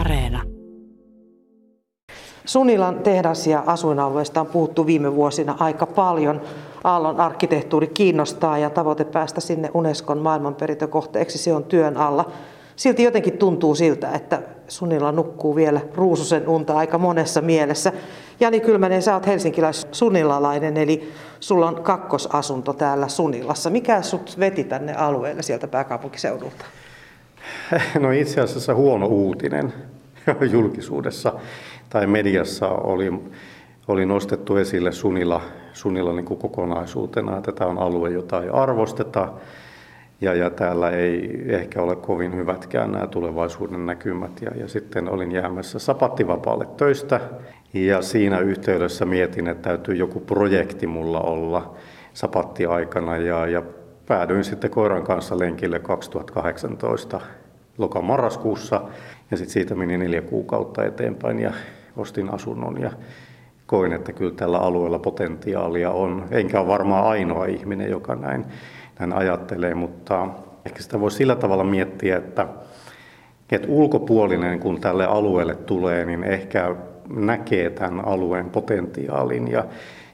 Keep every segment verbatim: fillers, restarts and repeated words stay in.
Areena. Sunilan tehdas- ja asuinalueesta on puhuttu viime vuosina aika paljon. Aallon arkkitehtuuri kiinnostaa ja tavoite päästä sinne Unescon maailmanperintökohteeksi, se on työn alla. Silti jotenkin tuntuu siltä, että Sunila nukkuu vielä ruususen unta aika monessa mielessä. Jani Kylmänen, sä oot helsinkiläis-sunilalainen, eli sulla on kakkosasunto täällä Sunilassa. Mikä sut veti tänne alueelle sieltä pääkaupunkiseudulta? No itse asiassa huono uutinen julkisuudessa tai mediassa oli, oli nostettu esille Sunila, Sunila niin kuin kokonaisuutena. Tätä on alue, jota ei arvosteta. Ja, ja täällä ei ehkä ole kovin hyvätkään nämä tulevaisuuden näkymät. Ja, ja sitten olin jäämässä sapattivapaalle töistä ja siinä yhteydessä mietin, että täytyy joku projekti mulla olla sapattiaikana. Ja, ja päädyin sitten koiran kanssa lenkille kaksituhattakahdeksantoista loka-marraskuussa ja sitten siitä meni neljä kuukautta eteenpäin ja ostin asunnon ja koin, että kyllä tällä alueella potentiaalia on. Enkä ole varmaan ainoa ihminen, joka näin. Näin ajattelee, mutta ehkä sitä voi sillä tavalla miettiä, että, että ulkopuolinen kun tälle alueelle tulee, niin ehkä näkee tämän alueen potentiaalin ja,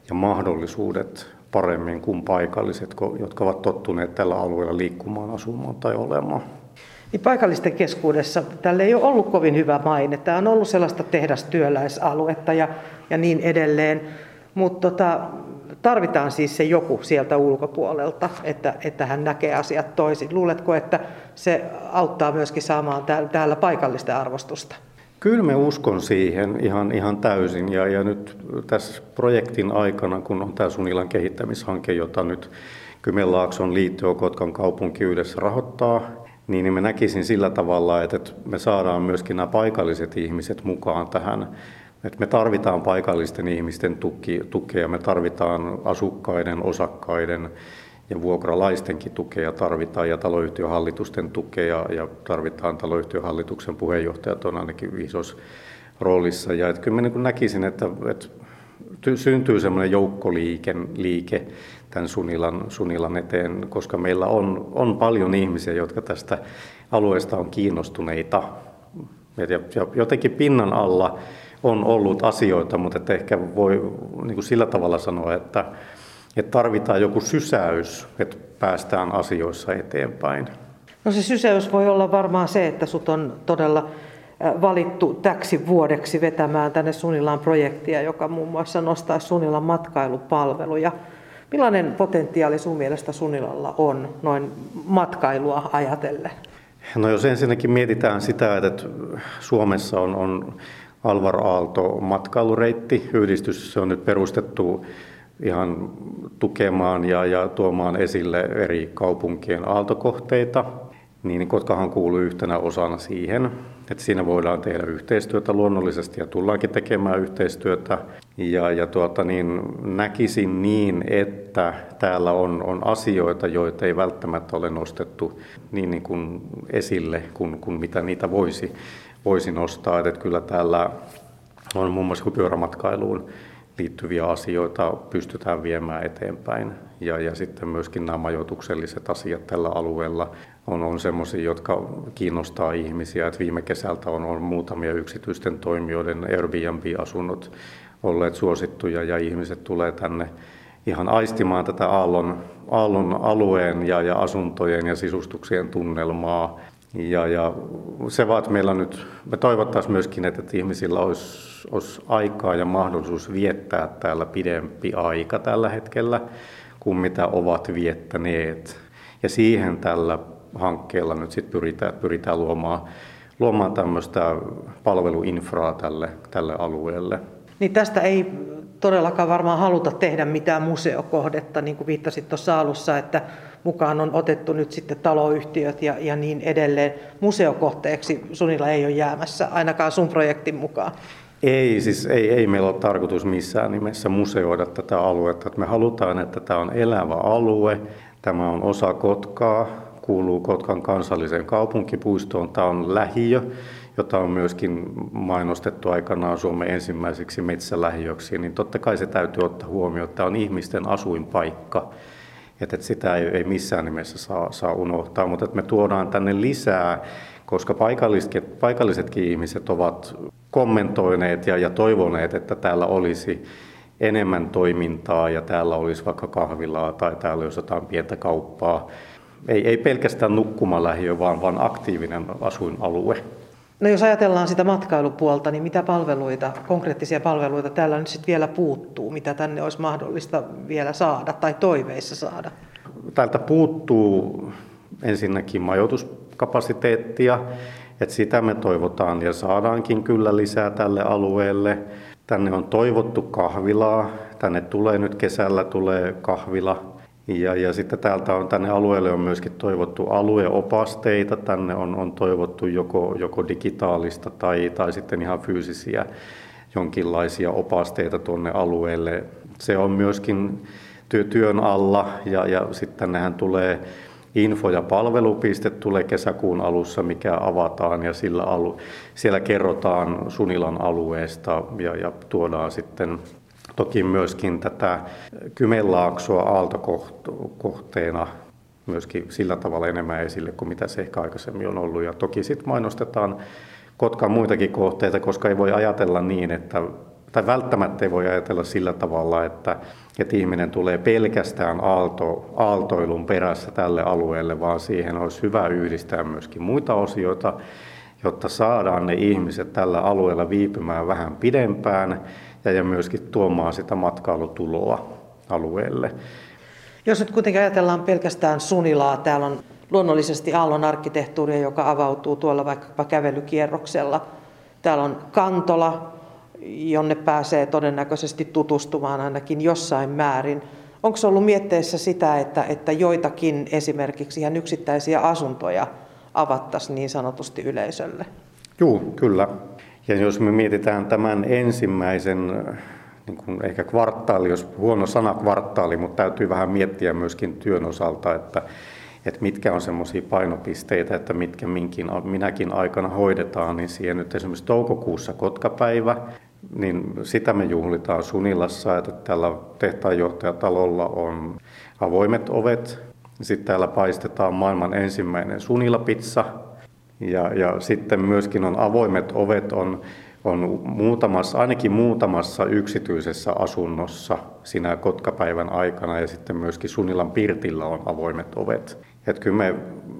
ja mahdollisuudet paremmin kuin paikalliset, jotka ovat tottuneet tällä alueella liikkumaan, asumaan tai olemaan. Niin paikallisten keskuudessa tälle ei ole ollut kovin hyvä maine. Tämä on ollut sellaista tehdastyöläisaluetta ja, ja niin edelleen, mutta tota, tarvitaan siis se joku sieltä ulkopuolelta, että, että hän näkee asiat toisin. Luuletko, että se auttaa myöskin saamaan täällä paikallista arvostusta? Kyllä mä uskon siihen ihan, ihan täysin. Ja, ja nyt tässä projektin aikana, kun on tämä Sunilan kehittämishanke, jota nyt Kymenlaakson Liitto ja Kotkan kaupunki yhdessä rahoittaa, niin mä näkisin sillä tavalla, että me saadaan myöskin nämä paikalliset ihmiset mukaan tähän. Et me tarvitaan paikallisten ihmisten tuki, tukea, me tarvitaan asukkaiden, osakkaiden ja vuokralaistenkin tukea tarvitaan ja taloyhtiöhallitusten tukea ja tarvitaan taloyhtiöhallituksen puheenjohtajat on ainakin isossa roolissa. Ja et kyllä mä niin näkisin, että, että syntyy semmoinen joukkoliike tämän Sunilan, Sunilan eteen, koska meillä on, on paljon ihmisiä, jotka tästä alueesta on kiinnostuneita ja jotenkin pinnan alla on ollut asioita, mutta ehkä voi niin kuin sillä tavalla sanoa, että, että tarvitaan joku sysäys, että päästään asioissa eteenpäin. No se sysäys voi olla varmaan se, että sut on todella valittu täksi vuodeksi vetämään tänne Sunilaan projektia, joka muun muassa nostaa Sunilan matkailupalveluja. Millainen potentiaali sun mielestä Sunilalla on noin matkailua ajatellen? No jos ensinnäkin mietitään sitä, että Suomessa on... on Alvar Aalto matkailureitti yhdistys, se on nyt perustettu ihan tukemaan ja, ja tuomaan esille eri kaupunkien aaltokohteita, niin Kotkahan kuuluu yhtenä osana siihen, että siinä voidaan tehdä yhteistyötä luonnollisesti ja tullaankin tekemään yhteistyötä. Ja, ja tuota, niin näkisin niin, että täällä on, on asioita, joita ei välttämättä ole nostettu niin, niin kuin esille kuin, kuin mitä niitä voisi. Voisin nostaa, että kyllä täällä on muun muassa pyörämatkailuun liittyviä asioita pystytään viemään eteenpäin. Ja, ja sitten myöskin nämä majoitukselliset asiat tällä alueella on, on sellaisia, jotka kiinnostaa ihmisiä. Et viime kesältä on, on muutamia yksityisten toimijoiden Airbnb-asunnot olleet suosittuja ja ihmiset tulee tänne ihan aistimaan tätä aallon, aallon alueen ja, ja asuntojen ja sisustuksien tunnelmaa. Ja, ja se vaan, että meillä nyt, me toivottaisiin myöskin, että ihmisillä olisi, olisi aikaa ja mahdollisuus viettää täällä pidempi aika tällä hetkellä kuin mitä ovat viettäneet. Ja siihen tällä hankkeella nyt sit pyritään, pyritään luomaan, luomaan tämmöistä palveluinfraa tälle, tälle alueelle. Niin tästä ei todellakaan varmaan haluta tehdä mitään museokohdetta, niin kuin viittasit tuossa alussa, että mukaan on otettu nyt sitten taloyhtiöt ja, ja niin edelleen. Museokohteeksi Sunila ei ole jäämässä, ainakaan sun projektin mukaan. Ei, siis ei, ei meillä ole tarkoitus missään nimessä museoida tätä aluetta. Me halutaan, että tämä on elävä alue, tämä on osa Kotkaa, kuuluu Kotkan kansalliseen kaupunkipuistoon, tämä on lähiö, jota on myöskin mainostettu aikanaan Suomen ensimmäiseksi metsälähiöksi, niin totta kai se täytyy ottaa huomioon, että tämä on ihmisten asuinpaikka. Että sitä ei, ei missään nimessä saa, saa unohtaa, mutta että me tuodaan tänne lisää, koska paikalliset, paikallisetkin ihmiset ovat kommentoineet ja, ja toivoneet, että täällä olisi enemmän toimintaa ja täällä olisi vaikka kahvilaa tai täällä olisi jotain pientä kauppaa. Ei, ei pelkästään nukkumalähiö, vaan, vaan aktiivinen asuinalue. No jos ajatellaan sitä matkailupuolta, niin mitä palveluita, konkreettisia palveluita täällä nyt sitten vielä puuttuu? Mitä tänne olisi mahdollista vielä saada tai toiveissa saada? Täältä puuttuu ensinnäkin majoituskapasiteettia, että sitä me toivotaan ja saadaankin kyllä lisää tälle alueelle. Tänne on toivottu kahvilaa, tänne tulee nyt kesällä tulee kahvila. Ja, ja sitten täältä on, tänne alueelle on myöskin toivottu alueopasteita, tänne on, on toivottu joko, joko digitaalista tai, tai sitten ihan fyysisiä jonkinlaisia opasteita tuonne alueelle. Se on myöskin työ, työn alla ja, ja sitten tännehän tulee info- ja palvelupiste tulee kesäkuun alussa, mikä avataan ja sillä alu, siellä kerrotaan Sunilan alueesta ja, ja tuodaan sitten toki myöskin tätä Kymenlaaksoa aaltokohteena myöskin sillä tavalla enemmän esille kuin mitä se ehkä aikaisemmin on ollut. Ja toki sitten mainostetaan Kotkan muitakin kohteita, koska ei voi ajatella niin, että, tai välttämättä ei voi ajatella sillä tavalla, että, että ihminen tulee pelkästään aalto, aaltoilun perässä tälle alueelle, vaan siihen olisi hyvä yhdistää myöskin muita osioita, jotta saadaan ne ihmiset tällä alueella viipymään vähän pidempään ja myöskin tuomaan sitä matkailutuloa alueelle. Jos nyt kuitenkin ajatellaan pelkästään Sunilaa, täällä on luonnollisesti Aallon arkkitehtuuria, joka avautuu tuolla vaikkapa kävelykierroksella. Täällä on Kantola, jonne pääsee todennäköisesti tutustumaan ainakin jossain määrin. Onko se ollut mietteessä sitä, että, että joitakin esimerkiksi ihan yksittäisiä asuntoja avattaisiin niin sanotusti yleisölle? Joo, kyllä. Ja jos me mietitään tämän ensimmäisen, niin kuin ehkä kvartaali, jos huono sana kvartaali, mutta täytyy vähän miettiä myöskin työn osalta, että, että mitkä on semmoisia painopisteitä, että mitkä minkin, minäkin aikana hoidetaan, niin siihen nyt esimerkiksi toukokuussa Kotkapäivä, niin sitä me juhlitaan Sunilassa, että tällä tehtaanjohtajatalolla on avoimet ovet, sitten täällä paistetaan maailman ensimmäinen sunilapizza. Ja, ja sitten myöskin on avoimet ovet on, on muutamassa, ainakin muutamassa yksityisessä asunnossa sinä Kotkapäivän aikana ja sitten myöskin Sunilan Pirtillä on avoimet ovet. Että kyllä me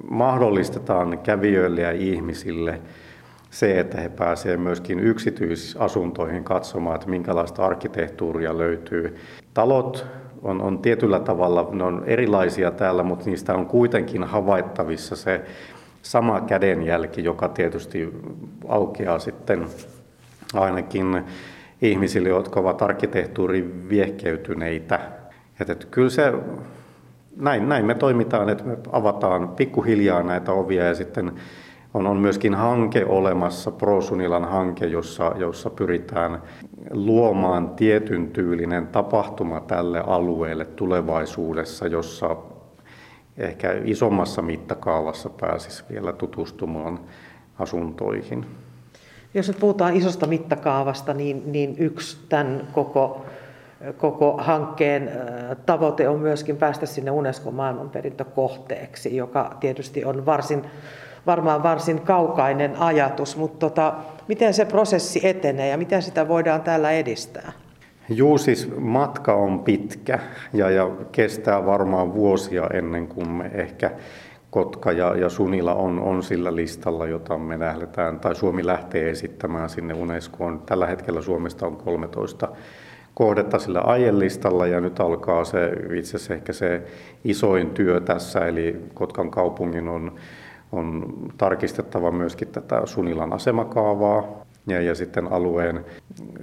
mahdollistetaan kävijöille ja ihmisille se, että he pääsevät myöskin yksityisasuntoihin katsomaan, että minkälaista arkkitehtuuria löytyy. Talot on, on tietyllä tavalla, ne on erilaisia täällä, mutta niistä on kuitenkin havaittavissa se sama kädenjälki, joka tietysti aukeaa sitten ainakin ihmisille, jotka ovat arkkitehtuuriin viehkeytyneitä. Että, että kyllä se, näin, näin me toimitaan, että me avataan pikkuhiljaa näitä ovia ja sitten on, on myöskin hanke olemassa, ProSunilan hanke, jossa, jossa pyritään luomaan tietyn tyylinen tapahtuma tälle alueelle tulevaisuudessa, jossa ehkä isommassa mittakaavassa pääsisi vielä tutustumaan asuntoihin. Jos nyt puhutaan isosta mittakaavasta, niin, niin yksi tämän koko, koko hankkeen tavoite on myöskin päästä sinne Unescon maailmanperintökohteeksi, joka tietysti on varsin, varmaan varsin kaukainen ajatus, mutta tota, miten se prosessi etenee ja miten sitä voidaan täällä edistää? Juu, siis matka on pitkä ja, ja kestää varmaan vuosia ennen kuin me ehkä Kotka ja, ja Sunila on, on sillä listalla, jota me lähdetään, tai Suomi lähtee esittämään sinne Unescoon. Tällä hetkellä Suomesta on kolmetoista kohdetta sillä aielistalla ja nyt alkaa se itse asiassa ehkä se isoin työ tässä, eli Kotkan kaupungin on, on tarkistettava myöskin tätä Sunilan asemakaavaa. Ja, ja sitten alueen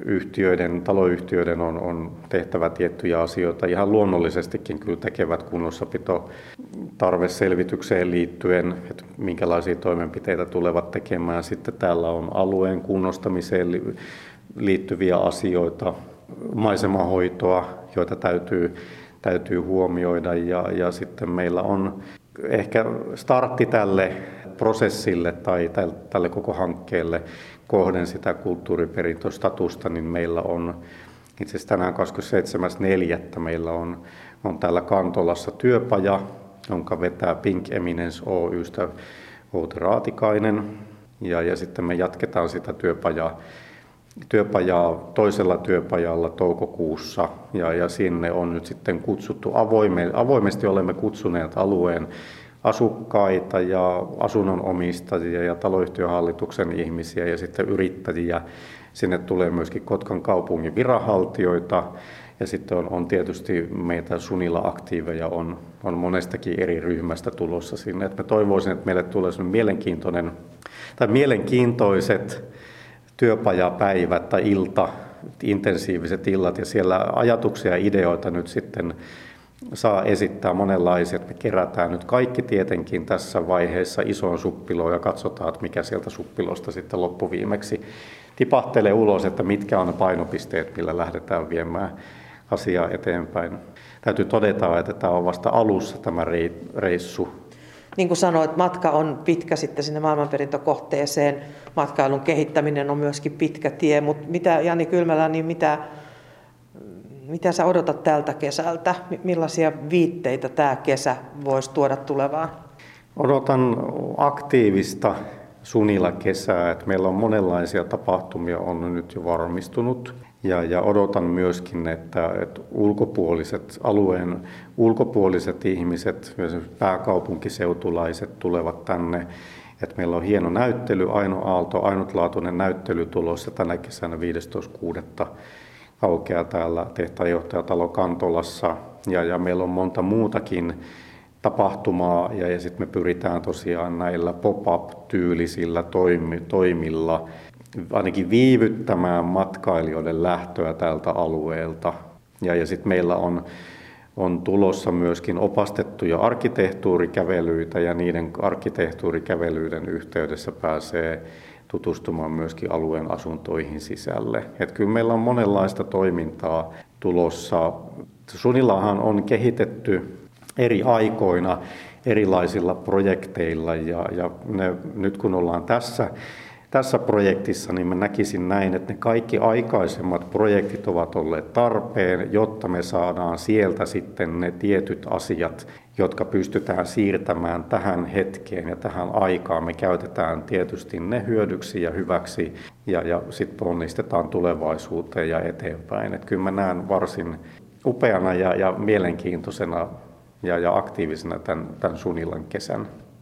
yhtiöiden, taloyhtiöiden on, on tehtävä tiettyjä asioita. Ihan luonnollisestikin kyllä tekevät kunnossapito tarveselvitykseen liittyen, että minkälaisia toimenpiteitä tulevat tekemään. Sitten täällä on alueen kunnostamiseen liittyviä asioita, maisemahoitoa, joita täytyy, täytyy huomioida. Ja, ja sitten meillä on ehkä startti tälle prosessille tai tälle koko hankkeelle kohden sitä kulttuuriperintöstatusta, niin meillä on itse asiassa tänään kahdeskymmenesseitsemäs neljättä meillä on, on täällä Kantolassa työpaja, jonka vetää Pink Eminence Oy:stä Outi Raatikainen. Ja, ja sitten me jatketaan sitä työpajaa, työpajaa toisella työpajalla toukokuussa. Ja, ja sinne on nyt sitten kutsuttu, avoime, avoimesti olemme kutsuneet alueen asukkaita ja asunnonomistajia ja taloyhtiön hallituksen ihmisiä ja sitten yrittäjiä. Sinne tulee myöskin Kotkan kaupungin viranhaltijoita ja sitten on, on tietysti meitä Sunila-aktiiveja on, on monestakin eri ryhmästä tulossa sinne. Et mä toivoisin, että meille tulee mielenkiintoinen tai mielenkiintoiset työpajapäivät tai ilta, intensiiviset illat ja siellä ajatuksia ja ideoita nyt sitten saa esittää monenlaisia. Me kerätään nyt kaikki tietenkin tässä vaiheessa isoon suppiloon ja katsotaan, että mikä sieltä suppilosta sitten loppuviimeksi tipahtelee ulos, että mitkä on painopisteet, millä lähdetään viemään asiaa eteenpäin. Täytyy todeta, että tämä on vasta alussa tämä reissu. Niin kuin sanoit, matka on pitkä sitten sinne maailmanperintökohteeseen. Matkailun kehittäminen on myöskin pitkä tie, mutta mitä Jani Kylmälä, niin mitä... Mitä sä odotat tältä kesältä? Millaisia viitteitä tämä kesä voisi tuoda tulevaan? Odotan aktiivista Sunila-kesää. Että meillä on monenlaisia tapahtumia, on nyt jo varmistunut. Ja, ja odotan myöskin, että, että ulkopuoliset, alueen ulkopuoliset ihmiset, esimerkiksi pääkaupunkiseutulaiset tulevat tänne. Että meillä on hieno näyttely, Aino Aalto, ainutlaatuinen näyttely tulossa tänä kesänä viidestoista kuudetta. Aukeaa täällä tehtäjohtajatalo Kantolassa ja, ja meillä on monta muutakin tapahtumaa ja, ja sitten me pyritään tosiaan näillä pop-up-tyylisillä toimi, toimilla ainakin viivyttämään matkailijoiden lähtöä tältä alueelta. Ja, ja sitten meillä on, on tulossa myöskin opastettuja arkkitehtuurikävelyitä ja niiden arkkitehtuurikävelyiden yhteydessä pääsee tutustumaan myöskin alueen asuntoihin sisälle. Et kyllä meillä on monenlaista toimintaa tulossa. Sunilahan on kehitetty eri aikoina erilaisilla projekteilla ja, ja ne, nyt kun ollaan tässä, tässä projektissa, niin mä näkisin näin, että ne kaikki aikaisemmat projektit ovat olleet tarpeen, jotta me saadaan sieltä sitten ne tietyt asiat, jotka pystytään siirtämään tähän hetkeen ja tähän aikaan. Me käytetään tietysti ne hyödyksi ja hyväksi ja, ja sitten onnistetaan tulevaisuuteen ja eteenpäin. Et kyllä mä näen varsin upeana ja, ja mielenkiintoisena ja, ja aktiivisena tämän, tämän Sunilan kesän.